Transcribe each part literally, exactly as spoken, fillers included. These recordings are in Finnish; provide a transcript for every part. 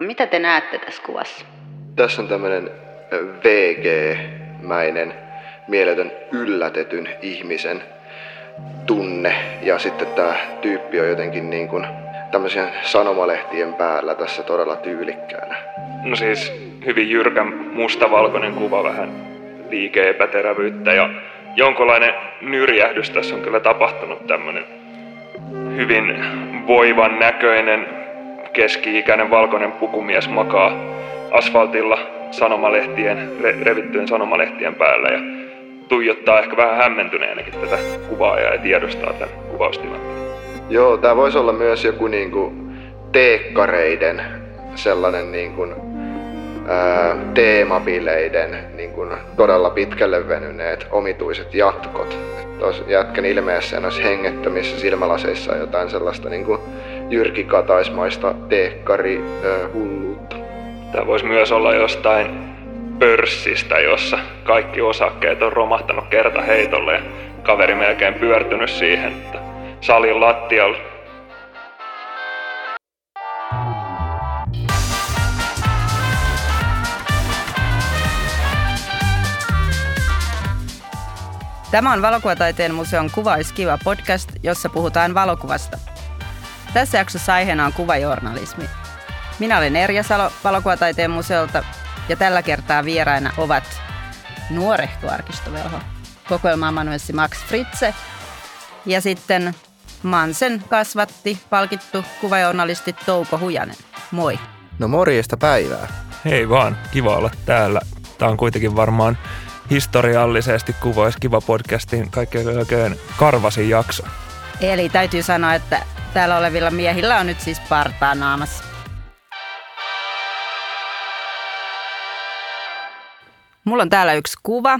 Mitä te näette tässä kuvassa? Tässä on tämmöinen V G-mäinen, mieletön yllätetyn ihmisen tunne. Ja sitten tämä tyyppi on jotenkin niin kuin tämmöisen sanomalehtien päällä tässä todella tyylikkäänä. No siis hyvin jyrkä mustavalkoinen kuva, vähän liike-epäterävyyttä ja jonkinlainen nyrjähdys tässä on kyllä tapahtunut, tämmöinen hyvin voivan näköinen keski-ikäinen valkoinen pukumies makaa asfaltilla sanomalehtien, re- revittyjen sanomalehtien päällä ja tuijottaa ehkä vähän hämmentyneenäkin tätä kuvaa ja tiedostaa tämän kuvaustilanteen. Joo, tämä voisi olla myös joku niinku teekkareiden sellainen niinku, ää, teemabileiden niinku, todella pitkälle venyneet omituiset jatkot. Tuossa jätkän ilmeessä olisi hengettömissä silmälaseissa jotain sellaista niinku Jyrki Kataismaista teekkari-hulluutta. Tämä voisi myös olla jostain pörssistä, jossa kaikki osakkeet on romahtanut kertaheitolle ja kaveri melkein pyörtynyt siihen, että salin lattialla. Tämä on Valokuvataiteen museon Kuva olisi kiva -podcast, jossa puhutaan valokuvasta. Tässä jaksossa aiheena on kuvajournalismi. Minä olen Erja Salo Valokuvataiteen museolta ja tällä kertaa vieraina ovat nuorehko arkistovelho, kokoelmamanuenssi Max Fritze ja sitten Mansen kasvatti palkittu kuvajournalisti Touko Hujanen. Moi. No morjesta päivää. Hei vaan, kiva olla täällä. Tämä on kuitenkin varmaan historiallisesti Kuva olisi kiva -podcastin kaikkein oikein karvasin jakso. Eli täytyy sanoa, että täällä olevilla miehillä on nyt siis partaa naamassa. Mulla on täällä yksi kuva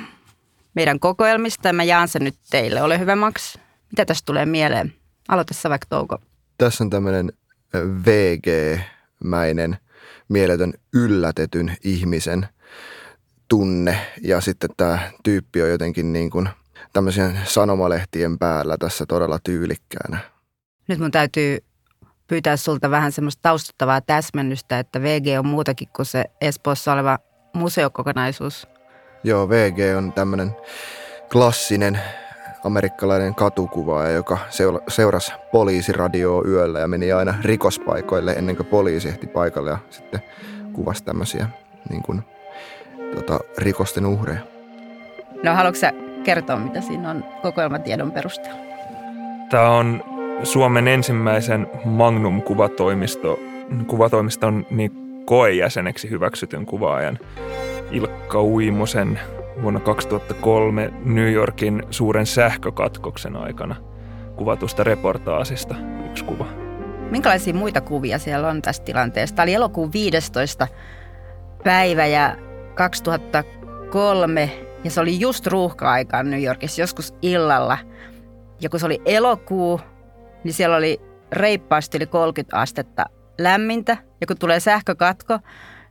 meidän kokoelmista ja mä jaan sen nyt teille. Ole hyvä, Max. Mitä tästä tulee mieleen? Aloita sä vaikka, Touko. Tässä on tämmöinen V G-mäinen, mieletön yllätetyn ihmisen tunne. Ja sitten tämä tyyppi on jotenkin niin kuin tämmöisen sanomalehtien päällä tässä todella tyylikkäänä. Nyt mun täytyy pyytää sulta vähän semmoista taustuttavaa täsmennystä, että V G on muutakin kuin se Espoossa oleva museokokonaisuus. Joo, V G on tämmöinen klassinen amerikkalainen katukuvaaja, joka seurasi poliisiradioa yöllä ja meni aina rikospaikoille ennen kuin poliisi ehti paikalle ja sitten kuvasi tämmöisiä niin kuin, tota, rikosten uhreja. No haluatko sä kertoa, mitä siinä on kokoelmatiedon perusteella? Tämä on Suomen ensimmäisen Magnum-kuvatoimiston niin koejäseneksi hyväksytyn kuvaajan Ilkka Uimosen vuonna kaksituhattakolme New Yorkin suuren sähkökatkoksen aikana kuvatusta reportaasista yksi kuva. Minkälaisia muita kuvia siellä on tästä tilanteesta? Tämä oli elokuun viidestoista päivä ja kaksituhattakolme ja se oli just ruuhka-aikaan New Yorkissa joskus illalla. Ja kun se oli elokuu, niin siellä oli reippaasti yli kolmekymmentä astetta lämmintä. Ja kun tulee sähkökatko,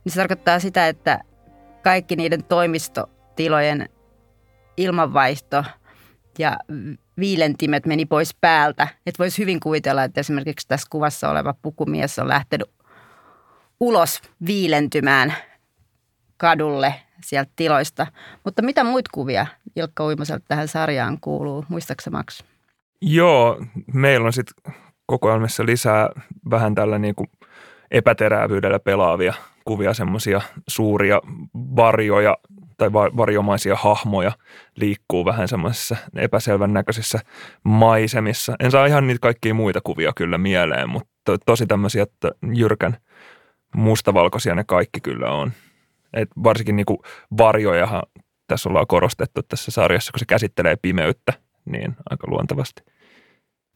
niin se tarkoittaa sitä, että kaikki niiden toimistotilojen ilmanvaihto ja viilentimet meni pois päältä. Että voisi hyvin kuvitella, että esimerkiksi tässä kuvassa oleva pukumies on lähtenyt ulos viilentymään kadulle sieltä tiloista. Mutta mitä muita kuvia Ilkka Uimoselta tähän sarjaan kuuluu? Muistaksemaksi? Joo, meillä on sitten kokoelmissa lisää vähän tällä niin kuin epäterävyydellä pelaavia kuvia, semmoisia suuria varjoja tai varjomaisia hahmoja liikkuu vähän semmoisissa epäselvän näköisissä maisemissa. En saa ihan niitä kaikkia muita kuvia kyllä mieleen, mutta tosi tämmöisiä, että jyrkän mustavalkoisia ne kaikki kyllä on. Et varsinkin niin kuin varjojahan tässä ollaan korostettu tässä sarjassa, kun se käsittelee pimeyttä. Niin, aika luontevasti.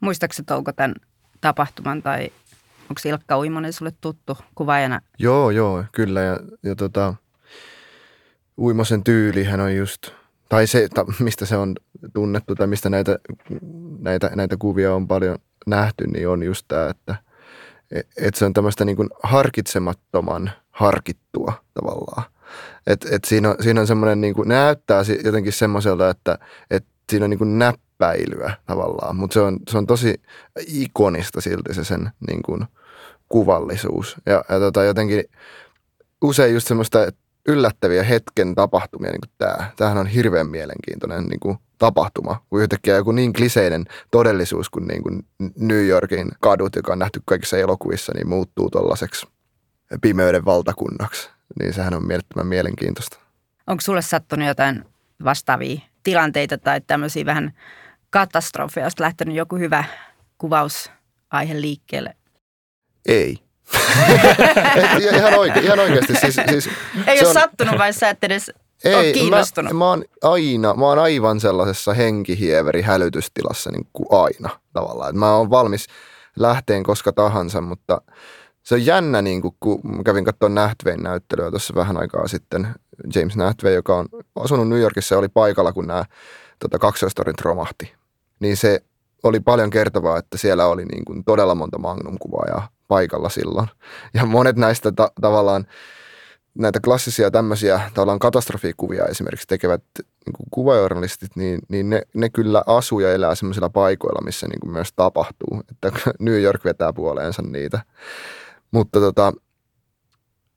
Muistaakseni Touko tämän tapahtuman tai onko Ilkka Uimonen sulle tuttu kuvaajana? Joo, joo, kyllä. Ja, ja tota, Uimosen tyylihän on just, tai se, ta, mistä se on tunnettu tai mistä näitä, näitä, näitä kuvia on paljon nähty, niin on just tämä, että et se on tämmöistä niin kuin harkitsemattoman harkittua tavallaan. Että et siinä, siinä on semmoinen, niin kuin näyttää jotenkin semmoiselta, että et siinä on niin kuin näppäilyä tavallaan, mutta se on, se on tosi ikonista silti se sen niin kuin kuvallisuus. Ja, ja tota, jotenkin usein just semmoista yllättäviä hetken tapahtumia, niin kuin tämä. Tämähän on hirveän mielenkiintoinen niin kuin tapahtuma, kun yhtäkkiä joku niin kliseinen todellisuus kuin, niin kuin New Yorkin kadut, joka on nähty kaikissa elokuvissa, niin muuttuu tuollaiseksi pimeyden valtakunnaksi. Niin sehän on mielettömän mielenkiintoista. Onko sulle sattunut jotain vastaavia tilanteita tai tämmöisiä vähän katastrofeja, josta lähtenyt joku hyvä kuvausaihe liikkeelle? Ei. Et, ihan, oike, ihan oikeasti. Siis, siis, ei ole sattunut, vai sä et edes ole kiinnostunut? Mä, mä, oon aina, mä oon aivan sellaisessa henkihieveri-hälytystilassa niin kuin aina tavallaan. Et mä oon valmis lähteen koska tahansa, mutta se on jännä, niin kuin, kun kävin katsomaan Nachtweyn näyttelyä tuossa vähän aikaa sitten. James Nachtwey, joka on asunut New Yorkissa ja oli paikalla, kun nämä tota, kaksoistorit romahti. Niin se oli paljon kertovaa, että siellä oli niin kuin todella monta Magnum-kuvaajaa paikalla silloin. Ja monet näistä ta- tavallaan, näitä klassisia tämmöisiä tavallaan katastrofikuvia esimerkiksi tekevät niin kuin kuvajournalistit, niin, niin ne, ne kyllä asuu ja elää semmoisilla paikoilla, missä niin kuin myös tapahtuu. Että New York vetää puoleensa niitä. Mutta tota,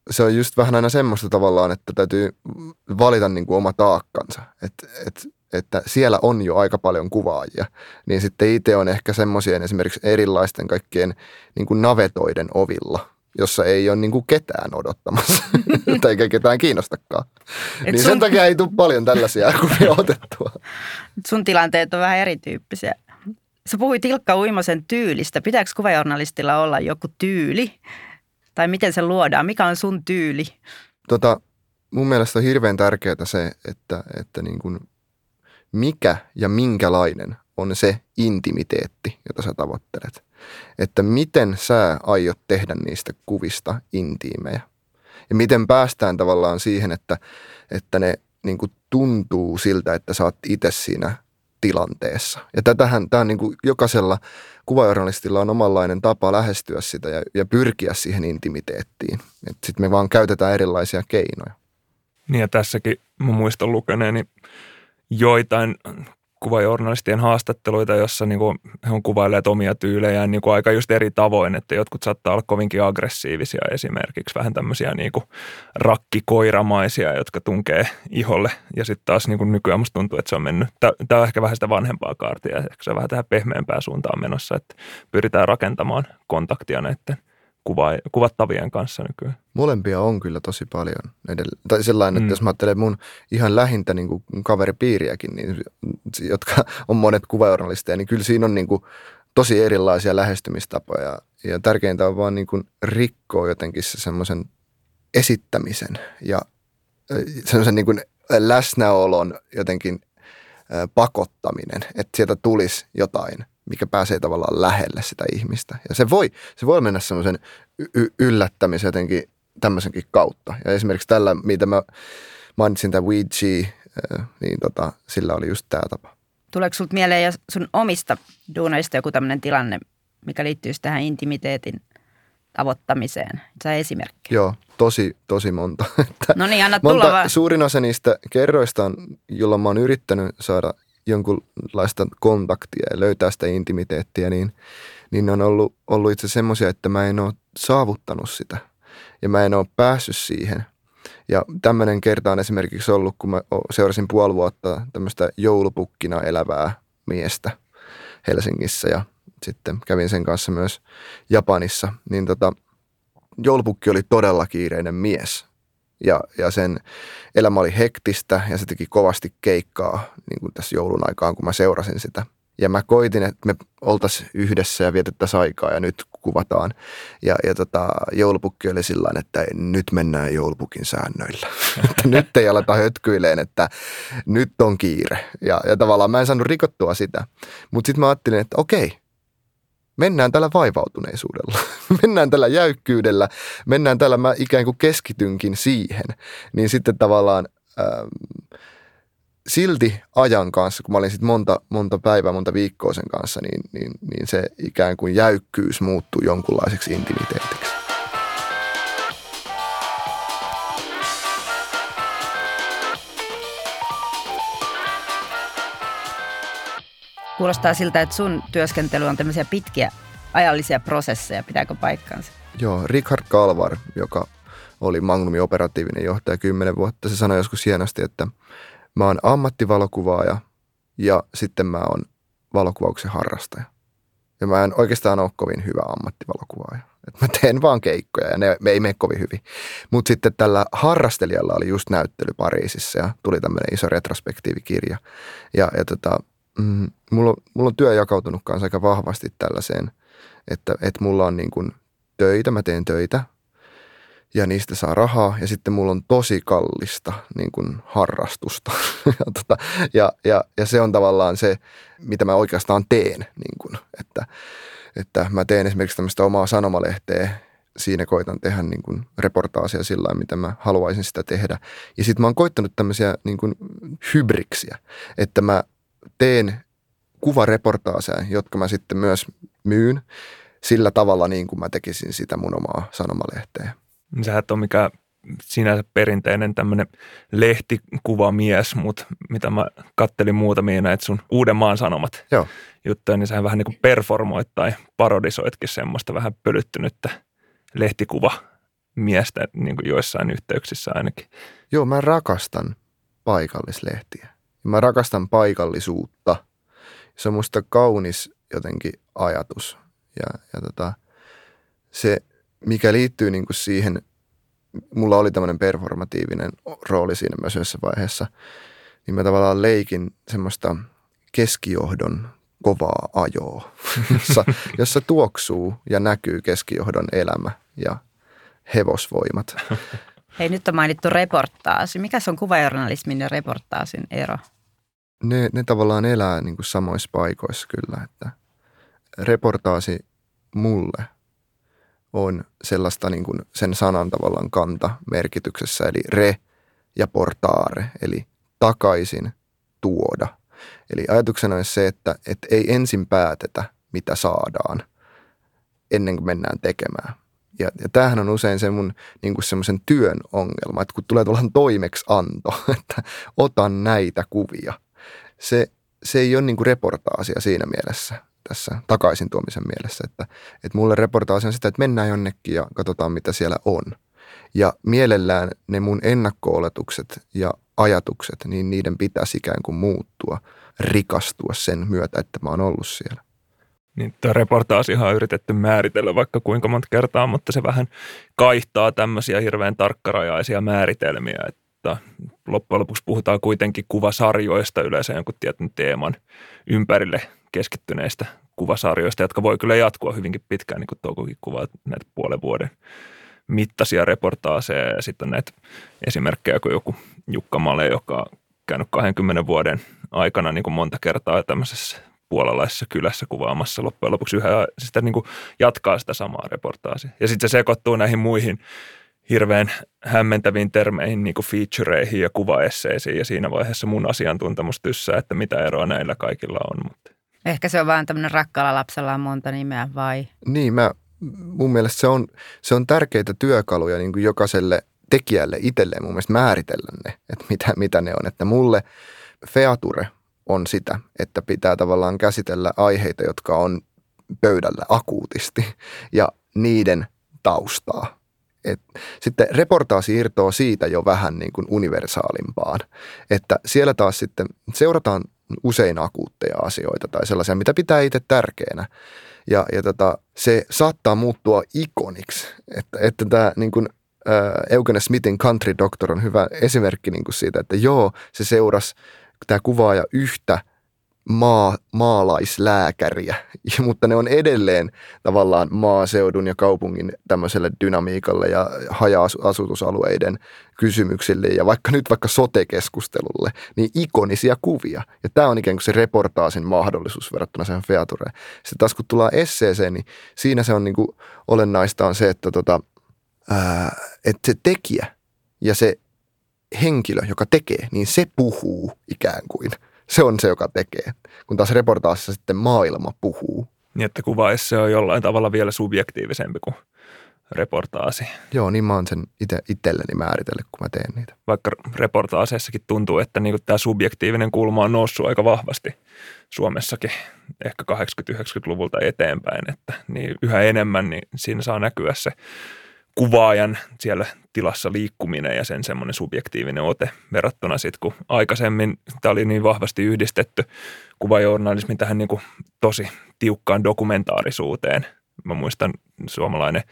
se on just vähän aina semmoista tavallaan, että täytyy valita niin kuin oma taakkansa, että et, että siellä on jo aika paljon kuvaajia, niin sitten itse on ehkä semmoisien esimerkiksi erilaisten kaikkien niin kuin navetoiden ovilla, jossa ei ole niin kuin ketään odottamassa tai eikä ketään kiinnostakaan. Et niin sun... sen takia ei tule paljon tällaisia kuvia otettua. Sun tilanteet on vähän erityyppisiä. Sä puhuit Ilkka Uimosen tyylistä. Pitääkö kuvajournalistilla olla joku tyyli? Tai miten se luodaan? Mikä on sun tyyli? Tota, mun mielestä on hirveän tärkeää se, että, että niin kuin mikä ja minkälainen on se intimiteetti, jota sä tavoittelet. Että miten sä aiot tehdä niistä kuvista intiimejä. Ja miten päästään tavallaan siihen, että, että ne niin kuin tuntuu siltä, että sä oot itse siinä tilanteessa. Ja tätähän, tämä on niin kuin jokaisella kuvajournalistilla on omanlainen tapa lähestyä sitä ja, ja pyrkiä siihen intimiteettiin. Sitten me vaan käytetään erilaisia keinoja. Niin ja tässäkin mä muistan lukeneeni joitain kuvajournalistien haastatteluita, jossa niin kuin he on kuvailleet omia tyylejään niin kuin aika just eri tavoin, että jotkut saattaa olla kovinkin aggressiivisia esimerkiksi, vähän tämmöisiä niin kuin rakkikoiramaisia, jotka tunkee iholle ja sitten taas niin kuin nykyään musta tuntuu, että se on mennyt, tämä on ehkä vähän sitä vanhempaa kaartia, ehkä se on vähän tähän pehmeämpään suuntaan menossa, että pyritään rakentamaan kontaktia näiden kuva- kuvattavien kanssa nykyään. Molempia on kyllä tosi paljon edellä. Tai sellainen, että mm. jos mä ajattelen mun ihan lähintä niin kuin kaveripiiriäkin, niin, jotka on monet kuvajournalisteja, niin kyllä siinä on niin kuin tosi erilaisia lähestymistapoja. Ja tärkeintä on vaan niin kuin rikkoa jotenkin se semmoisen esittämisen ja semmoisen niin kuin läsnäolon jotenkin pakottaminen, että sieltä tulisi jotain, mikä pääsee tavallaan lähelle sitä ihmistä. Ja se voi, se voi mennä semmoisen y- yllättämisen jotenkin tämmöisenkin kautta. Ja esimerkiksi tällä, mitä mä mainitsin, tämä Weegee, niin tota, sillä oli just tämä tapa. Tuleeko sinulta mieleen ja sun omista duuneista joku tämmöinen tilanne, mikä liittyy tähän intimiteetin tavoittamiseen? Sä esimerkki. Joo, tosi, tosi monta. No niin, anna tulla vaan. Suurin osa niistä kerroista on, jolla mä oon yrittänyt saada jonkunlaista kontaktia ja löytää sitä intimiteettiä, niin, niin on ollut, ollut itse semmoisia, että mä en ole saavuttanut sitä ja mä en ole päässyt siihen. Ja tämmöinen kerta on esimerkiksi ollut, kun mä seurasin puoli vuotta tämmöistä joulupukkina elävää miestä Helsingissä ja sitten kävin sen kanssa myös Japanissa, niin tota, joulupukki oli todella kiireinen mies. Ja, ja sen elämä oli hektistä ja se teki kovasti keikkaa niin kuin tässä joulun aikaan, kun mä seurasin sitä. Ja mä koitin, että me oltaisiin yhdessä ja vietettäisiin aikaa ja nyt kuvataan. Ja, ja tota, joulupukki oli sillain, että nyt mennään joulupukin säännöillä. Nyt ei aleta hötkyileen, että nyt on kiire. Ja, ja tavallaan mä en saanut rikottua sitä. Mutta sitten mä ajattelin, että okei. Mennään tällä vaivautuneisuudella, mennään tällä jäykkyydellä, mennään tällä, mä ikään kuin keskitynkin siihen. Niin sitten tavallaan äm, silti ajan kanssa, kun mä olin sitten monta, monta päivää, monta viikkoa sen kanssa, niin, niin, niin se ikään kuin jäykkyys muuttuu jonkunlaiseksi intimiteetiksi. Kuulostaa siltä, että sun työskentely on tämmöisiä pitkiä ajallisia prosesseja. Pitääkö paikkaansa? Joo, Richard Kalvar, joka oli Magnumin operatiivinen johtaja kymmenen vuotta, se sanoi joskus hienosti, että mä oon ammattivalokuvaaja ja sitten mä oon valokuvauksen harrastaja. Ja mä en oikeastaan ole kovin hyvä ammattivalokuvaaja. Et mä teen vaan keikkoja ja ne ei mene kovin hyvin. Mutta sitten tällä harrastelijalla oli just näyttely Pariisissa ja tuli tämmöinen iso retrospektiivikirja. Ja, ja tota, mm, mulla, mulla on työ jakautunut kanssa aika vahvasti tällaiseen, että et mulla on niin kuin töitä, mä teen töitä ja niistä saa rahaa. Ja sitten mulla on tosi kallista niin kuin harrastusta. ja, tota, ja, ja, ja se on tavallaan se, mitä mä oikeastaan teen, niin kuin, että... Että mä teen esimerkiksi tämmöistä omaa sanomalehteä, siinä koitan tehdä niin kuin reportaasia sillä tavalla, mitä mä haluaisin sitä tehdä. Ja sitten mä oon koittanut tämmöisiä niin kuin hybriksiä, että mä teen kuvareportaaseja, jotka mä sitten myös myyn sillä tavalla niin kuin mä tekisin sitä mun omaa sanomalehteä. Sä et ole mikään sinänsä perinteinen tämmöinen lehtikuvamies, mutta mitä mä kattelin muutamia näitä sun Uudenmaan Sanomat. Joo. Juttuja, niin sähän vähän niin kuin performoit tai parodisoitkin semmoista vähän pölyttynyttä lehtikuvamiestä niin kuin joissain yhteyksissä ainakin. Joo, mä rakastan paikallislehtiä. Mä rakastan paikallisuutta. Se on musta kaunis jotenkin ajatus. Ja, ja tota, se, mikä liittyy niin kuin siihen, mulla oli tämmöinen performatiivinen rooli siinä myös yhdessä vaiheessa, niin mä tavallaan leikin semmoista keskijohdon kovaa ajoa, jossa, jossa tuoksuu ja näkyy keskijohdon elämä ja hevosvoimat. Hei, nyt on mainittu reportaasi. Mikä se on kuvajournalismin ja reportaasin ero? Ne, ne tavallaan elää niin kuin samoissa paikoissa kyllä. Että reportaasi mulle on sellaista niin kuin sen sanan tavallaan kanta merkityksessä, eli re ja portaare, eli takaisin tuoda. Eli ajatuksena on se, että, että ei ensin päätetä, mitä saadaan, ennen kuin mennään tekemään. Ja, ja tämähän on usein se mun niin kuin semmoisen työn ongelma, että kun tulee tuollainen toimeksianto, että otan näitä kuvia. Se, se ei ole niin kuin reportaasia siinä mielessä, tässä takaisin tuomisen mielessä, että, että mulle reportaasia on sitä, että mennään jonnekin ja katsotaan, mitä siellä on. Ja mielellään ne mun ennakko-oletukset ja ajatukset, niin niiden pitäisi ikään kuin muuttua, rikastua sen myötä, että mä oon ollut siellä. Niin, tämä reportaasihan on yritetty määritellä vaikka kuinka monta kertaa, mutta se vähän kaihtaa tämmöisiä hirveän tarkkarajaisia määritelmiä, että loppujen lopuksi puhutaan kuitenkin kuvasarjoista, yleensä jonkun tietyn teeman ympärille keskittyneistä kuvasarjoista, jotka voi kyllä jatkua hyvinkin pitkään, niin kuin Toukokin kuvaa näitä puolen vuoden mittaisia reportaaseja ja sitten näitä esimerkkejä kuin joku Jukka Male, joka on käynyt kahdenkymmenen vuoden aikana niin kuin monta kertaa tämmöisessä puolalaisessa kylässä kuvaamassa loppujen lopuksi yhä sitä niin kuin jatkaa sitä samaa reportaasia. Ja sitten se sekoittuu näihin muihin hirveän hämmentäviin termeihin, niin kuin featureihin ja kuvaesseisiin ja siinä vaiheessa mun asiantuntemus tyssää, että mitä eroa näillä kaikilla on. Mutta ehkä se on vaan tämmöinen rakkaalla lapsella on monta nimeä vai? Niin, mä mun mielestä se on, se on tärkeitä työkaluja niin kuin jokaiselle tekijälle itselleen mun mielestä määritellä ne, että mitä, mitä ne on. Että mulle feature on sitä, että pitää tavallaan käsitellä aiheita, jotka on pöydällä akuutisti ja niiden taustaa. Et sitten reportaasi irtoaa siitä jo vähän niin kuin universaalimpaan, että siellä taas sitten seurataan usein akuutteja asioita tai sellaisia, mitä pitää itse tärkeänä. Ja, ja tota, se saattaa muuttua ikoniksi, että, että tämä niin kuin, ä, Eugen Smithin Country Doctor on hyvä esimerkki niin kuin siitä, että joo, se seurasi tämä kuvaaja yhtä maa, maalaislääkäriä, mutta ne on edelleen tavallaan maaseudun ja kaupungin tämmöiselle dynamiikalle ja haja-asutusalueiden kysymyksille ja vaikka nyt vaikka sote-keskustelulle, niin ikonisia kuvia. Ja tämä on ikään kuin se reportaasin mahdollisuus verrattuna sen featureen. Sitten taas kun tullaan esseeseen, niin siinä se on niin kuin olennaista on se, että, tota, ää, että se tekijä ja se henkilö, joka tekee, niin se puhuu ikään kuin. Se on se, joka tekee, kun taas reportaasissa sitten maailma puhuu. Niin, että kuvaessa on jollain tavalla vielä subjektiivisempi kuin reportaasi. Joo, niin mä oon sen ite, itselleni määritellyt, kun mä teen niitä. Vaikka reportaaseissakin tuntuu, että niinku tämä subjektiivinen kulma on noussut aika vahvasti Suomessakin ehkä kahdeksankymmentä-yhdeksänkymmentäluvulta eteenpäin, että niin yhä enemmän niin siinä saa näkyä se kuvaajan siellä tilassa liikkuminen ja sen semmoinen subjektiivinen ote verrattuna sitten, kun aikaisemmin tämä oli niin vahvasti yhdistetty kuvajournalismi tähän niin kuin tosi tiukkaan dokumentaarisuuteen. Mä muistan suomalainen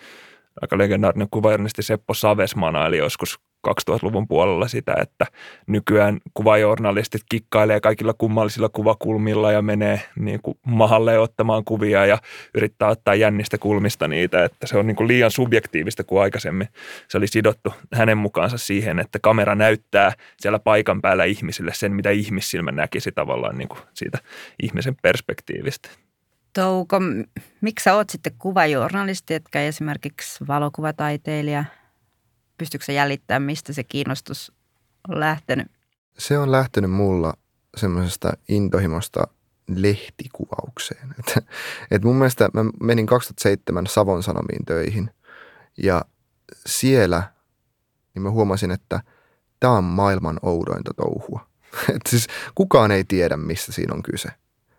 aika legendaarinen kuvajournalisti Seppo Savesmaa eli joskus kaksituhattaluvun puolella sitä, että nykyään kuvajournalistit kikkailee kaikilla kummallisilla kuvakulmilla ja menee niin kuin mahalle ottamaan kuvia ja yrittää ottaa jännistä kulmista niitä, että se on niin kuin liian subjektiivista kuin aikaisemmin. Se oli sidottu hänen mukaansa siihen, että kamera näyttää siellä paikan päällä ihmisille sen, mitä ihmissilmä näkisi tavallaan niin kuin siitä ihmisen perspektiivistä. Touko, miksi sä oot sitten kuvajournalisti, etkä esimerkiksi valokuvataiteilija? Pystytkö sä jäljittämään, mistä se kiinnostus on lähtenyt? Se on lähtenyt mulla semmoisesta intohimosta lehtikuvaukseen. Et, et mun mielestä mä menin kaksituhattaseitsemän Savon Sanomiin töihin ja siellä niin mä huomasin, että tää on maailman oudointa touhua. Et siis kukaan ei tiedä, mistä siinä on kyse.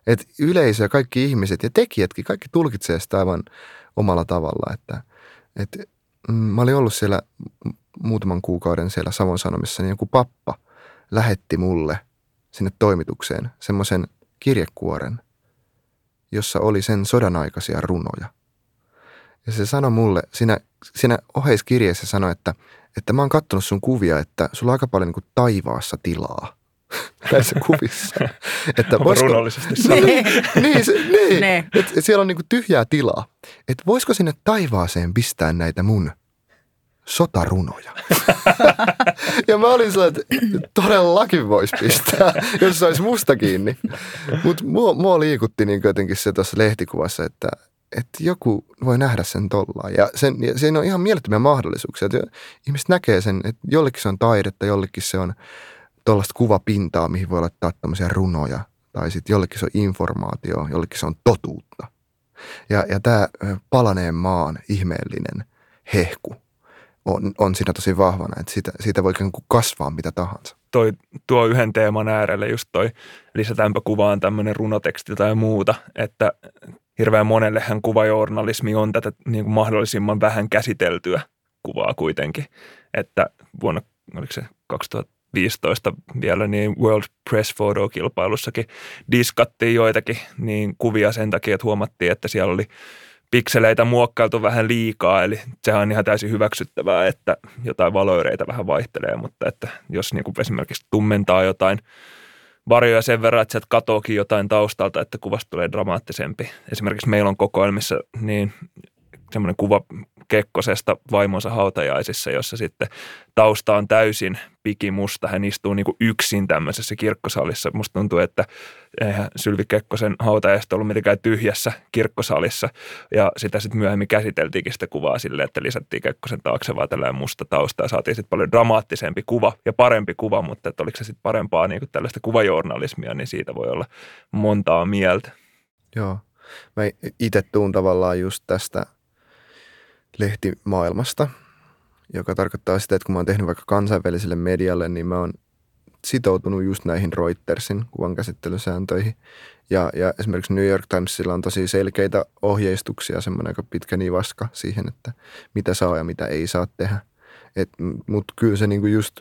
Et yleisö ja kaikki ihmiset ja tekijätkin, kaikki tulkitsee sitä aivan omalla tavalla, että et, mä olin ollut siellä muutaman kuukauden siellä Savon Sanomissa, niin joku pappa lähetti mulle sinne toimitukseen semmoisen kirjekuoren, jossa oli sen sodan aikaisia runoja. Ja se sanoi mulle, siinä, siinä oheiskirjeessä sanoi, että, että mä oon kattonut sun kuvia, että sulla on aika paljon niin kuin taivaassa tilaa näissä kuvissa. Että voisiko, runollisesti sanoi. Niin, se, niin. Ne. Et, et siellä on niinku tyhjää tilaa. Että voisiko sinne taivaaseen pistää näitä mun sotarunoja? Ja mä olin sellainen, että todellakin voisi pistää, jos se olisi musta kiinni. Mutta mua, mua liikutti niin jotenkin se tuossa lehtikuvassa, että et joku voi nähdä sen tollaan. Ja, sen, ja siinä on ihan mielettömiä mahdollisuuksia. Et ihmiset näkee sen, että jollekin se on taidetta, jollekin se on tuollaista kuvapintaa, mihin voi laittaa tämmöisiä runoja, tai sitten jollekin se on informaatio, jollekin se on totuutta. Ja, ja tämä palaneen maan ihmeellinen hehku on, on siinä tosi vahvana, että siitä, siitä voi ikään kuin kasvaa mitä tahansa. Toi, tuo yhden teeman äärelle just toi, lisätäänpä kuvaan tämmöinen runoteksti tai muuta, että hirveän monellehän kuvajournalismi on tätä niin kuin mahdollisimman vähän käsiteltyä kuvaa kuitenkin, että vuonna, oliko se kaksituhatta? viisitoista vielä, niin World Press Photo-kilpailussakin diskattiin joitakin niin kuvia sen takia, että huomattiin, että siellä oli pikseleitä muokkailtu vähän liikaa, eli sehän on ihan täysin hyväksyttävää, että jotain valoireita vähän vaihtelee, mutta että jos niin kuin esimerkiksi tummentaa jotain varjoja sen verran, että sieltä katoakin jotain taustalta, että kuvasta tulee dramaattisempi. Esimerkiksi meillä on kokoelmissa niin semmoinen kuva Kekkosesta vaimonsa hautajaisissa, jossa sitten tausta on täysin pikimusta. Hän istuu niin kuin yksin tämmöisessä kirkkosalissa. Musta tuntuu, että eihän Sylvi Kekkosen hautajaiset ollut mitenkään tyhjässä kirkkosalissa. Ja sitä sitten myöhemmin käsiteltiinkin sitä kuvaa silleen, että lisättiin Kekkosen taakse vaan tällainen musta tausta. Ja saatiin sitten paljon dramaattisempi kuva ja parempi kuva, mutta että oliko se sitten parempaa niin kuin tällaista kuvajournalismia, niin siitä voi olla montaa mieltä. Joo. Mä itse tuun tavallaan just tästä lehtimaailmasta, joka tarkoittaa sitä, että kun mä oon tehnyt vaikka kansainväliselle medialle, niin mä oon sitoutunut just näihin Reutersin kuvankäsittelysääntöihin. Ja, ja esimerkiksi New York Timesilla on tosi selkeitä ohjeistuksia, semmoinen aika pitkä nivaska siihen, että mitä saa ja mitä ei saa tehdä. Mutta kyllä se niinku just,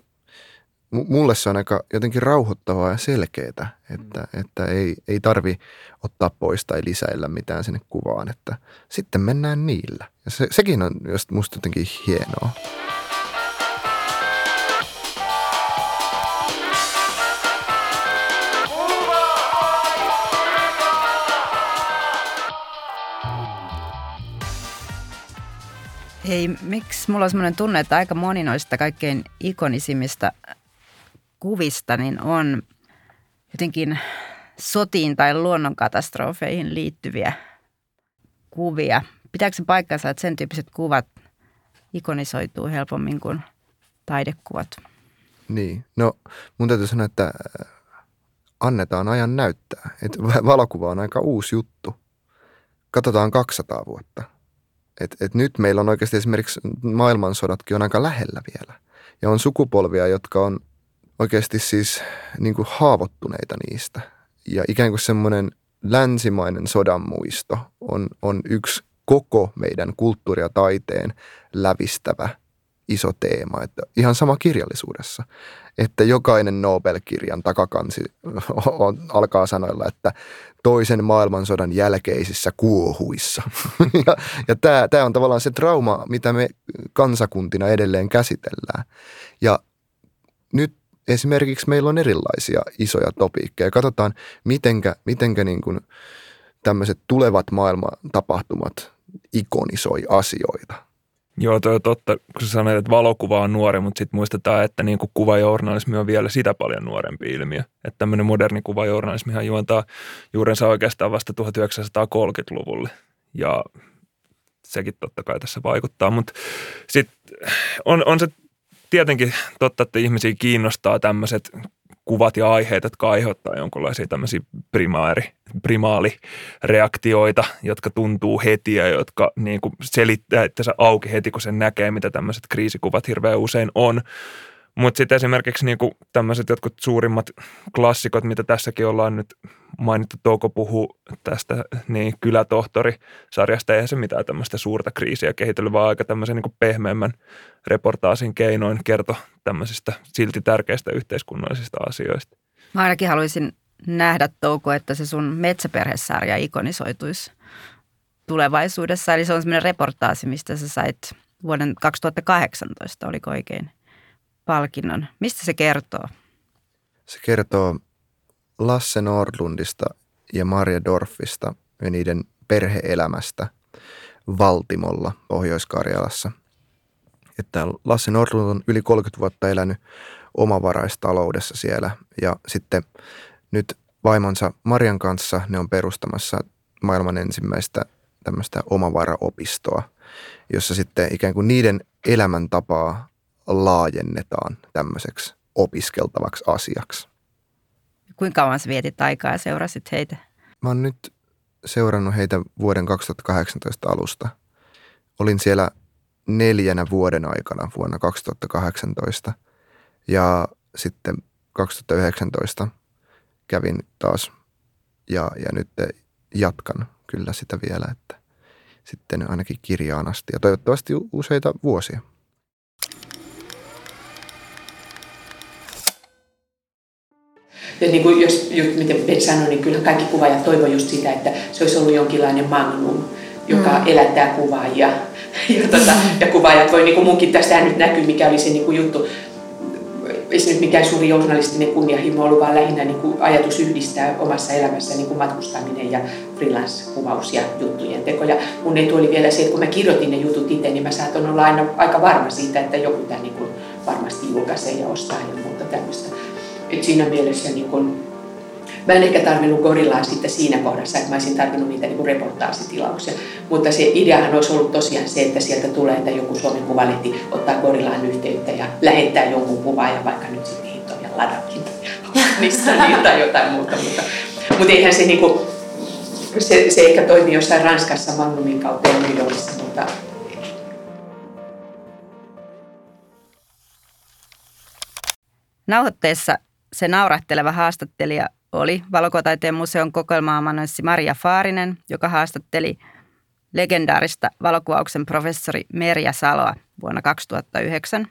mulle se on aika jotenkin rauhoittavaa ja selkeätä, että, että ei, ei tarvi ottaa pois tai lisäillä mitään sinne kuvaan, että sitten mennään niillä. Ja se, sekin on musta jotenkin hienoa. Hei, miksi mulla on semmoinen tunne, että aika moni noista kaikkein ikonisimmista kuvista niin on jotenkin sotiin tai luonnonkatastrofeihin liittyviä kuvia. Pitääkö se paikkansa, että sen tyyppiset kuvat ikonisoituu helpommin kuin taidekuvat? Niin, no mun täytyy sanoa, että annetaan ajan näyttää. Että valokuva on aika uusi juttu. Katsotaan kaksisataa vuotta. Et, et nyt meillä on oikeasti esimerkiksi maailmansodatkin on aika lähellä vielä. Ja on sukupolvia, jotka on oikeasti siis niin kuin haavoittuneita niistä. Ja ikään kuin semmoinen länsimainen sodan muisto on, on yksi koko meidän kulttuuri- ja taiteen lävistävä iso teema. Että ihan sama kirjallisuudessa, että jokainen Nobel-kirjan takakansi on, alkaa sanoilla, että toisen maailmansodan jälkeisissä kuohuissa. ja ja tämä, tämä on tavallaan se trauma, mitä me kansakuntina edelleen käsitellään. Ja nyt esimerkiksi meillä on erilaisia isoja topiikkeja. Katsotaan, mitenkä, mitenkä niin kuin tämmöiset tulevat maailman tapahtumat ikonisoi asioita. Joo, toi on totta, kun sä sanoit, että valokuva on nuori, mutta sitten muistetaan, että niin kuin kuvajournalismi on vielä sitä paljon nuorempi ilmiö. Että tämmöinen moderni kuvajournalismihan juontaa juurensa oikeastaan vasta tuhatyhdeksänsataakolmekymmentäluvulle. Ja sekin totta kai tässä vaikuttaa, mutta sitten on, on se tietenkin totta, että ihmisiä kiinnostaa tämmöiset kuvat ja aiheet, jotka aiheuttaa jonkinlaisia tämmöisiä primaari, primaalireaktioita, jotka tuntuu heti ja jotka niin kuin selittää itsensä auki heti, kun sen näkee, mitä tämmöiset kriisikuvat hirveän usein on. Mutta sitten esimerkiksi niin kuin tämmöiset jotkut suurimmat klassikot, mitä tässäkin ollaan nyt mainittu, Touko puhuu tästä niin kylätohtori-sarjasta, eihän se mitään tämmöistä suurta kriisiä kehitellyt, vaan aika tämmöisen niin kuin pehmeämmän reportaasin keinoin kertoi tämmöisistä silti tärkeistä yhteiskunnallisista asioista. Mä ainakin haluaisin nähdä, Touko, että se sun metsäperhesarja ikonisoituisi tulevaisuudessa, eli se on semmoinen reportaasi, mistä sä sait vuoden kaksituhattakahdeksantoista, oliko oikein? Palkinnon. Mistä se kertoo? Se kertoo Lasse Nordlundista ja Maria Dorffista ja niiden perhe-elämästä Valtimolla Pohjois-Karjalassa. Että Lasse Nordlund on yli kolmekymmentä vuotta elänyt omavaraistaloudessa siellä ja sitten nyt vaimonsa Marian kanssa ne on perustamassa maailman ensimmäistä tämmöistä omavaraopistoa, jossa sitten ikään kuin niiden elämäntapaa laajennetaan tämmöiseksi opiskeltavaksi asiaksi. Kuinka kauan sä vietit aikaa ja seurasit heitä? Mä oon nyt seurannut heitä vuoden kaksituhattakahdeksantoista alusta. Olin siellä neljänä vuoden aikana vuonna kaksituhattakahdeksantoista ja sitten kaksituhattayhdeksäntoista kävin taas ja, ja nyt jatkan kyllä sitä vielä, että sitten ainakin kirjaan asti ja toivottavasti useita vuosia. Ja niin kuin jos, miten Ben sanoi, niin kyllä kaikki kuvaajat toivovat just sitä, että se olisi ollut jonkinlainen Magnum, joka mm. elättää kuvaajia. Ja, tuota, ja kuvaajat voi, niin kuin munkin tästä nyt näkyy, mikä oli se niin kuin juttu. Ei se nyt mikään suuri journalistinen kunnianhimo ollut, vaan lähinnä niin kuin ajatus yhdistää omassa elämässä niin kuin matkustaminen ja freelance-kuvaus ja juttujen teko. Ja mun etu oli vielä se, että kun mä kirjoitin ne jutut itse, niin mä saatan olla aina aika varma siitä, että joku tämän niin kuin varmasti julkaisee ja ostaa ja muuta tämmöistä. Et siinä mielessä niin kun, mä en ehkä tarvinnut Gorillaa sitten siinä kohdassa, että mä olisin tarvinnut niitä niin reportaasitilauksia. Mutta se ideahan olisi ollut tosiaan se, että sieltä tulee, että joku Suomen Kuvalehti ottaa Gorillaan yhteyttä ja lähettää jonkun kuvaan ja vaikka nyt sitten hitoja ladakin tai jotain muuta. Mutta, mutta eihän se, niin kun, se, se ehkä toimi jossain Ranskassa Magnumin kautta ja New Yorkissa, mutta nauhoitteessa se naurahteleva haastattelija oli Valokuvataiteen museon kokoelmaamanssi Maria Faarinen, joka haastatteli legendaarista valokuvauksen professori Merja Saloa vuonna kaksituhattayhdeksän.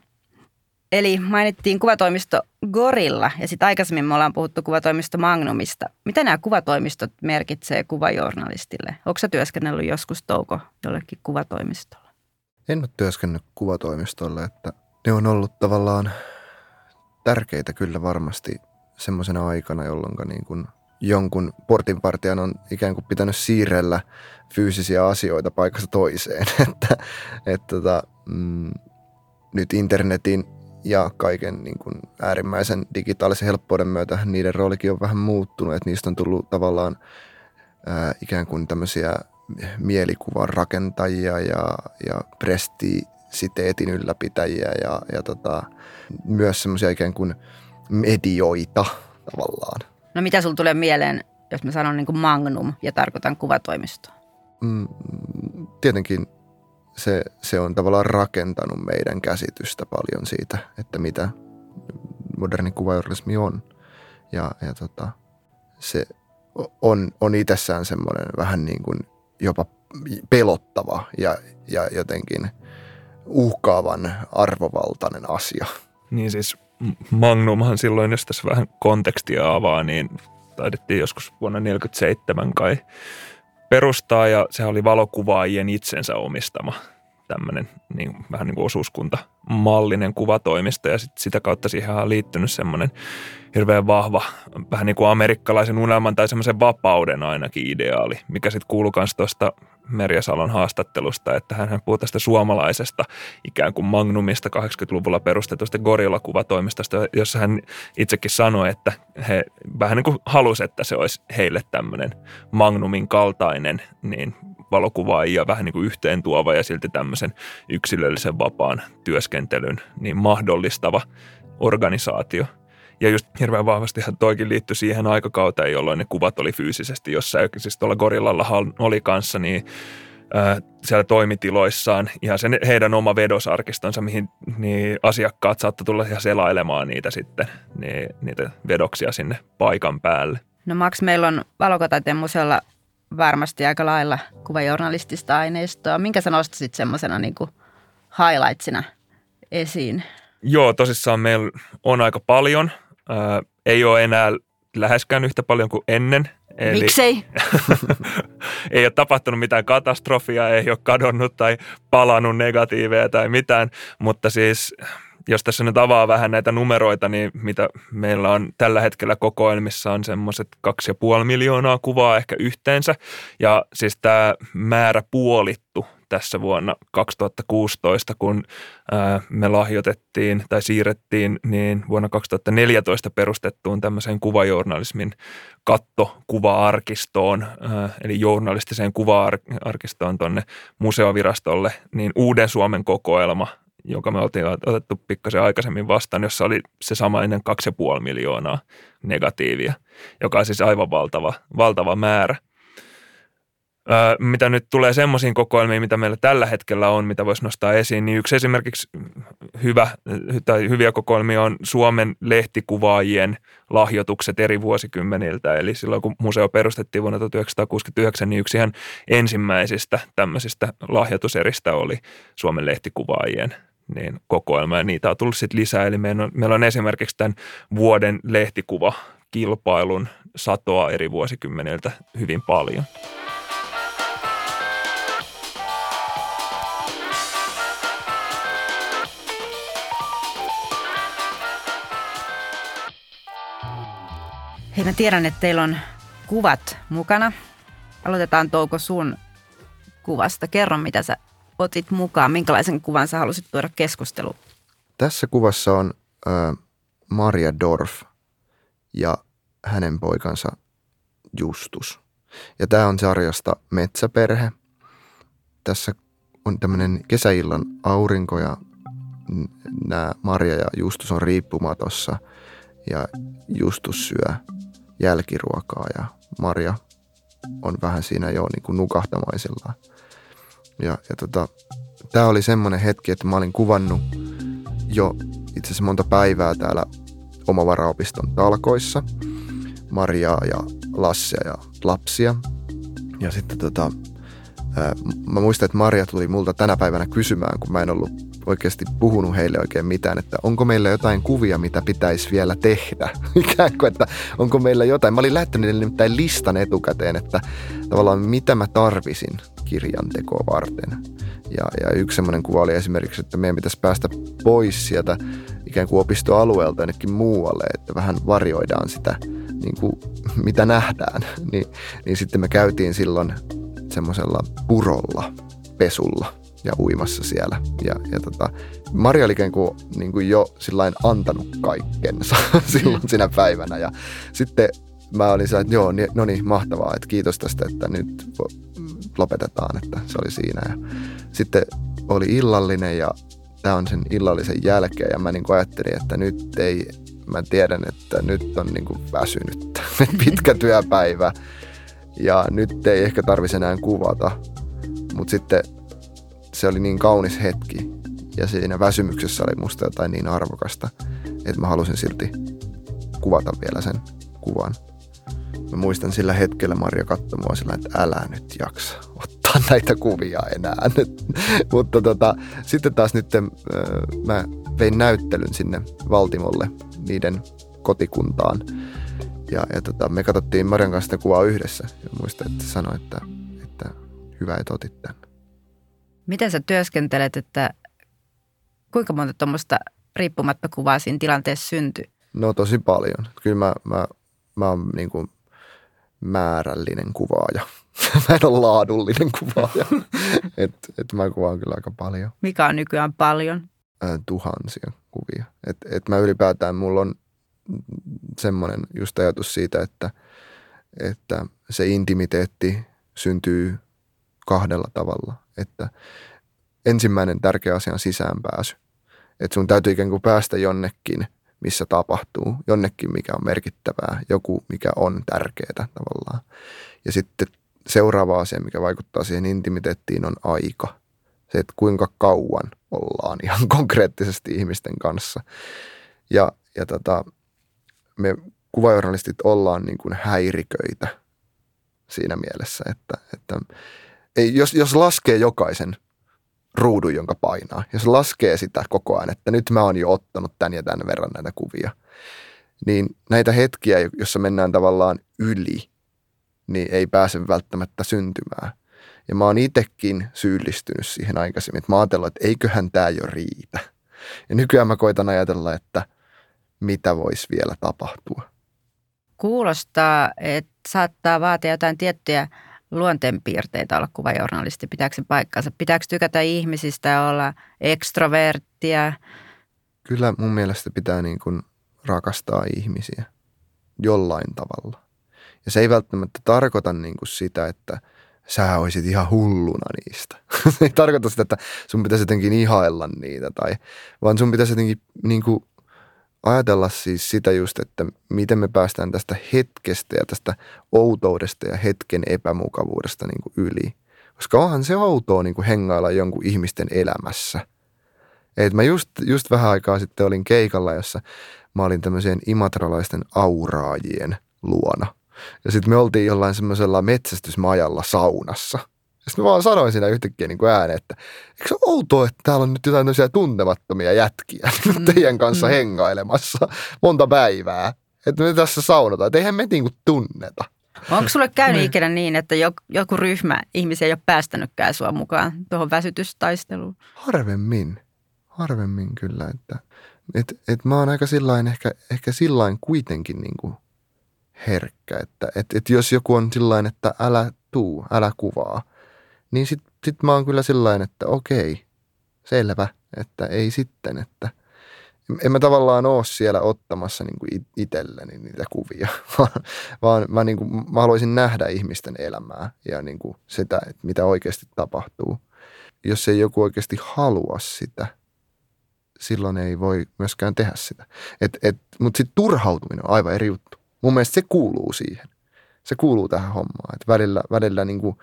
Eli mainittiin kuvatoimisto Gorilla ja sitten aikaisemmin me ollaan puhuttu kuvatoimisto Magnumista. Mitä nämä kuvatoimistot merkitsee kuvajournalistille? Oletko sä työskennellyt joskus, Touko, jollekin kuvatoimistolla? En ole työskennellyt kuvatoimistolle, että ne on ollut tavallaan tärkeitä kyllä varmasti semmoisena aikana, jolloin niin kuin jonkun portinvartijan on ikään kuin pitänyt siirrellä fyysisiä asioita paikasta toiseen. että, että tota, mm, nyt internetin ja kaiken niin kuin äärimmäisen digitaalisen helppouden myötä niiden roolikin on vähän muuttunut. Että niistä on tullut tavallaan ää, ikään kuin tämmöisiä mielikuvan rakentajia ja, ja presti siteetin ylläpitäjiä ja, ja tota, myös semmoisia ikään kuin medioita tavallaan. No mitä sulla tulee mieleen, jos mä sanon niin kuin Magnum ja tarkoitan kuvatoimistoa? Mm, tietenkin se, se on tavallaan rakentanut meidän käsitystä paljon siitä, että mitä moderni kuvajournalismi on. Ja, ja tota, se on, on itsessään semmoinen vähän niin kuin jopa pelottava ja, ja jotenkin uhkaavan arvovaltainen asia. Niin siis Magnumhan silloin, jos tässä vähän kontekstia avaa, niin taidettiin joskus vuonna tuhatyhdeksänsataaneljäkymmentäseitsemän kai perustaa, ja sehän oli valokuvaajien itsensä omistama tämmöinen niin, vähän niin kuin osuuskuntamallinen kuvatoimisto, ja sit sitä kautta siihen on liittynyt semmoinen hirveän vahva, vähän niin kuin amerikkalaisen unelman tai semmoisen vapauden ainakin ideaali, mikä sitten kuului myös tuosta Merja Salon haastattelusta, että hän puhuu tästä suomalaisesta ikään kuin Magnumista kahdeksankymmentäluvulla perustetusta Gorilla-kuvatoimistosta, jossa hän itsekin sanoi, että he vähän niin kuin halusivat, että se olisi heille tämmöinen Magnumin kaltainen niin valokuvaajia vähän niin kuin yhteen tuova ja silti tämmöisen yksilöllisen vapaan työskentelyn niin mahdollistava organisaatio. Ja just hirveän vahvasti toikin liittyi siihen aikakauteen, jolloin ne kuvat oli fyysisesti jossain, siis tuolla Gorillalla oli kanssa, niin ää, siellä toimitiloissaan ihan sen heidän oma vedosarkistonsa, mihin niin asiakkaat saattoi tulla ihan selailemaan niitä sitten, niin, niitä vedoksia sinne paikan päälle. No Max, meillä on Valokotaiteen museolla varmasti aika lailla kuvajournalistista aineistoa. Minkä sä nostaisit semmoisena niin kuin highlightsina esiin? Joo, tosissaan meillä on aika paljon. Ää, ei ole enää läheskään yhtä paljon kuin ennen. Eli miksei? Ei ole tapahtunut mitään katastrofia, ei ole kadonnut tai palannut negatiiveja tai mitään, mutta siis jos tässä nyt avaa vähän näitä numeroita, niin mitä meillä on tällä hetkellä kokoelmissa on semmoiset kaksi ja puoli miljoonaa kuvaa ehkä yhteensä, ja siis tämä määrä puolittu tässä vuonna kaksituhattakuusitoista, kun me lahjoitettiin tai siirrettiin niin vuonna kaksituhattaneljätoista perustettuun tämmöiseen kuvajournalismin kattokuva-arkistoon, eli journalistiseen kuva-arkistoon tuonne museovirastolle, niin Uuden Suomen kokoelma, joka me oltiin otettu pikkasen aikaisemmin vastaan, jossa oli se sama ennen kaksi pilkku viisi miljoonaa negatiivia, joka on siis aivan valtava, valtava määrä. Mitä nyt tulee semmoisiin kokoelmiin, mitä meillä tällä hetkellä on, mitä voisi nostaa esiin, niin yksi esimerkiksi hyvä, tai hyviä kokoelmia on Suomen lehtikuvaajien lahjoitukset eri vuosikymmeniltä. Eli silloin, kun museo perustettiin vuonna tuhatyhdeksänsataakuusikymmentäyhdeksän, niin yksi ihan ensimmäisistä tämmöisistä lahjoituseristä oli Suomen lehtikuvaajien niin kokoelma, ja niitä on tullut sitten lisää. Eli meillä on, meillä on esimerkiksi tämän vuoden lehtikuvakilpailun satoa eri vuosikymmeniltä hyvin paljon. Hei, mä tiedän, että teillä on kuvat mukana. Aloitetaan Touko sun kuvasta. Kerro, mitä sä otit mukaan. Minkälaisen kuvan sä halusit tuoda keskusteluun? Tässä kuvassa on äh, Maria Dorff ja hänen poikansa Justus. Ja tää on sarjasta Metsäperhe. Tässä on tämmönen kesäillan aurinko, ja nämä Maria ja Justus on riippumatossa. Ja Justus syö jälkiruokaa, ja Maria on vähän siinä jo niin kuin nukahtamaisillaan. Ja, ja tota, tää oli semmoinen hetki, että mä olin kuvannut jo itse asiassa monta päivää täällä Omavaraopiston talkoissa Mariaa ja Lassea ja lapsia. Ja sitten tota, ää, mä muistan, että Maria tuli multa tänä päivänä kysymään, kun mä en ollut oikeasti puhunut heille oikein mitään, että onko meillä jotain kuvia, mitä pitäisi vielä tehdä, ikään kuin, että onko meillä jotain. Mä olin lähettänyt niille nimittäin listan etukäteen, että tavallaan mitä mä tarvisin kirjantekoa varten. Ja, ja yksi semmoinen kuva oli esimerkiksi, että meidän pitäisi päästä pois sieltä ikään kuin opistoalueelta jonnekin muualle, että vähän varjoidaan sitä, niin kuin, mitä nähdään. Ni, niin sitten me käytiin silloin semmoisella purolla, pesulla ja uimassa siellä. Ja, ja tota, Maria oli ikään kuin, niin kuin jo sillain antanut kaikkensa silloin sinä päivänä. Ja sitten mä olin sillä, että joo, no niin, mahtavaa, että kiitos tästä, että nyt lopetetaan, että se oli siinä. Ja sitten oli illallinen, ja tää on sen illallisen jälkeen, ja mä niin kuin ajattelin, että nyt ei, mä tiedän, että nyt on niin kuin väsynyt pitkä työpäivä, ja nyt ei ehkä tarvitsisi enää kuvata, mutta sitten se oli niin kaunis hetki ja siinä väsymyksessä oli musta jotain niin arvokasta, että mä halusin silti kuvata vielä sen kuvan. Mä muistan sillä hetkellä Maria katsoi mua sillä, että älä nyt jaksa ottaa näitä kuvia enää nyt. Mutta tota, sitten taas nyt äh, mä vein näyttelyn sinne Valtimolle niiden kotikuntaan. Ja, ja tota, me katsottiin Marian kanssa sitä kuvaa yhdessä. Ja muistan, että sanoi, että, että hyvä, että otit tämän. Miten sä työskentelet, että kuinka monta tuommoista riippumatta kuvaa siinä tilanteessa syntyi? No tosi paljon. Kyllä mä, mä, mä oon niin kuin määrällinen kuvaaja. Mä en ole laadullinen kuvaaja. et, et mä kuvaan kyllä aika paljon. Mikä on nykyään paljon? Äh, tuhansia kuvia. Et, et mä ylipäätään, mulla on semmoinen just ajatus siitä, että, että se intimiteetti syntyy kahdella tavalla. Että ensimmäinen tärkeä asia on sisäänpääsy. Että sun täytyy ikään kuin päästä jonnekin, missä tapahtuu. Jonnekin, mikä on merkittävää. Joku, mikä on tärkeää tavallaan. Ja sitten seuraava asia, mikä vaikuttaa siihen intimiteettiin, on aika. Se, että kuinka kauan ollaan ihan konkreettisesti ihmisten kanssa. Ja, ja tota, me kuvajournalistit ollaan niin kuin häiriköitä siinä mielessä, että, että ei, jos, jos laskee jokaisen ruudun, jonka painaa. Jos laskee sitä koko ajan, että nyt mä oon jo ottanut tän ja tän verran näitä kuvia, niin näitä hetkiä, jossa mennään tavallaan yli, niin ei pääse välttämättä syntymään. Ja mä oon itsekin syyllistynyt siihen aikaisemmin, että mä oon ajatellut, että eiköhän tää jo riitä. Ja nykyään mä koitan ajatella, että mitä voisi vielä tapahtua. Kuulostaa, että saattaa vaatia jotain tiettyjä luonteenpiirteitä olla kuvajournalisti. Pitääkö se paikkansa? Pitääkö tykätä ihmisistä ja olla ekstroverttia? Kyllä mun mielestä pitää niin kuin rakastaa ihmisiä jollain tavalla. Ja se ei välttämättä tarkoita niin kuin sitä, että sä oisit ihan hulluna niistä. Se ei tarkoita sitä, että sun pitäisi jotenkin ihailla niitä, tai, vaan sun pitäisi jotenkin niin kuin ajatella siis sitä just, että miten me päästään tästä hetkestä ja tästä outoudesta ja hetken epämukavuudesta niin kuin yli. Koska onhan se outoa niin kuin hengailla jonkun ihmisten elämässä. Et mä just, just vähän aikaa sitten olin keikalla, jossa mä olin tämmöisien imatralaisten auraajien luona. Ja sitten me oltiin jollain semmoisella metsästysmajalla saunassa. Ja sitten mä vaan sanoin siinä yhtäkkiä niin kuin ääneen, että eikö se ole outoa, että täällä on nyt jotain tämmöisiä tuntemattomia jätkiä mm. teidän kanssa mm. hengailemassa monta päivää. Että me tässä saunataan, että eihän me niin kuin tunneta. Onko sulle käynyt ikinä niin, että joku ryhmä ihmisiä ei ole päästänytkään sua mukaan tuohon väsytystaisteluun? Harvemmin. Harvemmin kyllä. Että et, et mä oon aika sillain, ehkä, ehkä sillain kuitenkin niin kuin herkkä. Että et, et jos joku on sillain, että älä tuu, älä kuvaa. Niin sitten sit mä oon kyllä sillain, että okei, selvä, että ei sitten, että en mä tavallaan oo siellä ottamassa niinku itselleni niitä kuvia, vaan mä, niinku, mä haluaisin nähdä ihmisten elämää ja niinku sitä, että mitä oikeasti tapahtuu. Jos ei joku oikeasti halua sitä, silloin ei voi myöskään tehdä sitä. Mutta sitten turhautuminen on aivan eri juttu. Mun mielestä se kuuluu siihen. Se kuuluu tähän hommaan, että välillä, välillä niinku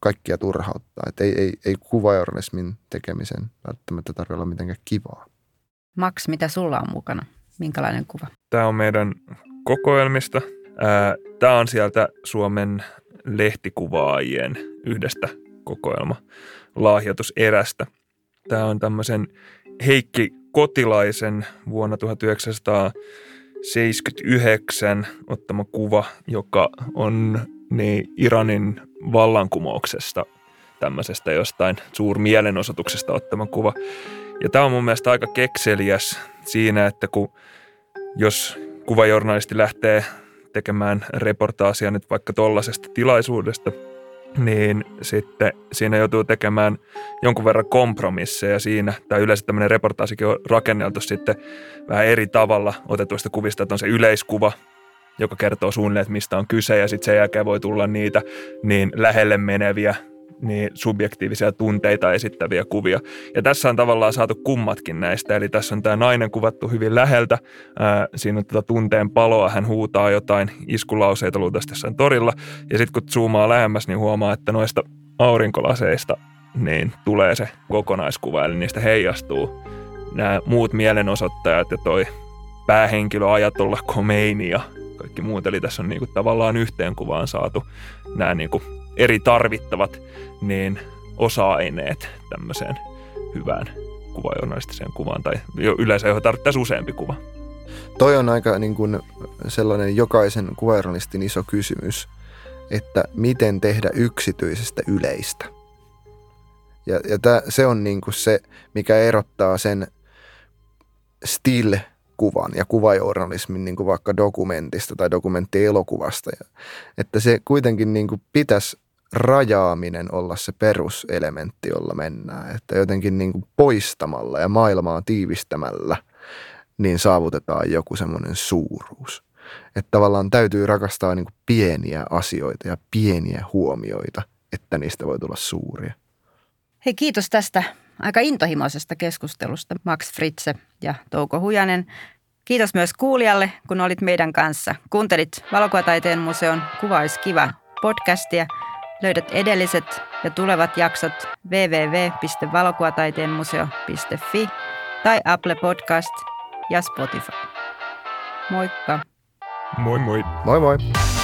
kaikkia turhauttaa. Et ei, ei, ei kuvajournalismin tekemisen välttämättä tarvitse olla mitenkään kivaa. Max, mitä sulla on mukana? Minkälainen kuva? Tämä on meidän kokoelmista. Tämä on sieltä Suomen lehtikuvaajien yhdestä kokoelma lahjoituserästä. Tämä on tämmöisen Heikki Kotilaisen vuonna tuhatyhdeksänsataaseitsemänkymmentäyhdeksän ottama kuva, joka on niin Iranin vallankumouksesta, tämmöisestä jostain suurmielenosoituksesta ottama kuva. Ja tämä on mun mielestä aika kekseliäs siinä, että kun, jos kuvajournalisti lähtee tekemään reportaasia nyt vaikka tollaisesta tilaisuudesta, niin sitten siinä joutuu tekemään jonkun verran kompromisseja siinä. Tämä yleensä tämmöinen reportaasikin on rakenneltu sitten vähän eri tavalla otetuista kuvista, että on se yleiskuva, joka kertoo suunnilleen, että mistä on kyse, ja sitten sen jälkeen voi tulla niitä niin lähelle meneviä, niin subjektiivisia tunteita esittäviä kuvia. Ja tässä on tavallaan saatu kummatkin näistä, eli tässä on tämä nainen kuvattu hyvin läheltä, Ää, siinä on tätä tunteen paloa, hän huutaa jotain iskulauseita luultavasti jossain torilla, ja sitten kun zoomaa lähemmäs, niin huomaa, että noista aurinkolaseista niin tulee se kokonaiskuva, eli niistä heijastuu nämä muut mielenosoittajat ja toi päähenkilö ajatolla Khomeini ja kaikki muut. Eli tässä on niinku tavallaan yhteen kuvaan saatu nämä niinku eri tarvittavat niin osa-aineet tämmöiseen hyvään kuvajournalistiseen kuvaan, tai yleensä johon tarvittaisiin useampi kuva. Toi on aika niin kuin sellainen jokaisen kuvajournalistin iso kysymys, että miten tehdä yksityisestä yleistä. Ja, ja tää, se on niin kuin se, mikä erottaa sen still-kuvan ja kuvajournalismin niin kuin vaikka dokumentista tai dokumenttielokuvasta. Että se kuitenkin niin kuin pitäisi rajaaminen olla se peruselementti, jolla mennään. Että jotenkin niin kuin poistamalla ja maailmaa tiivistämällä niin saavutetaan joku semmoinen suuruus. Että tavallaan täytyy rakastaa niin kuin pieniä asioita ja pieniä huomioita, että niistä voi tulla suuria. Hei, kiitos tästä aika intohimoisesta keskustelusta, Max Fritze ja Touko Hujanen. Kiitos myös kuulijalle, kun olit meidän kanssa. Kuuntelit Valokuvataiteen museon Kuva olisi kiva -podcastia. Löydät edelliset ja tulevat jaksot www piste valokuvataiteenmuseo piste fi tai Apple Podcast ja Spotify. Moikka! Moi moi! Moi moi!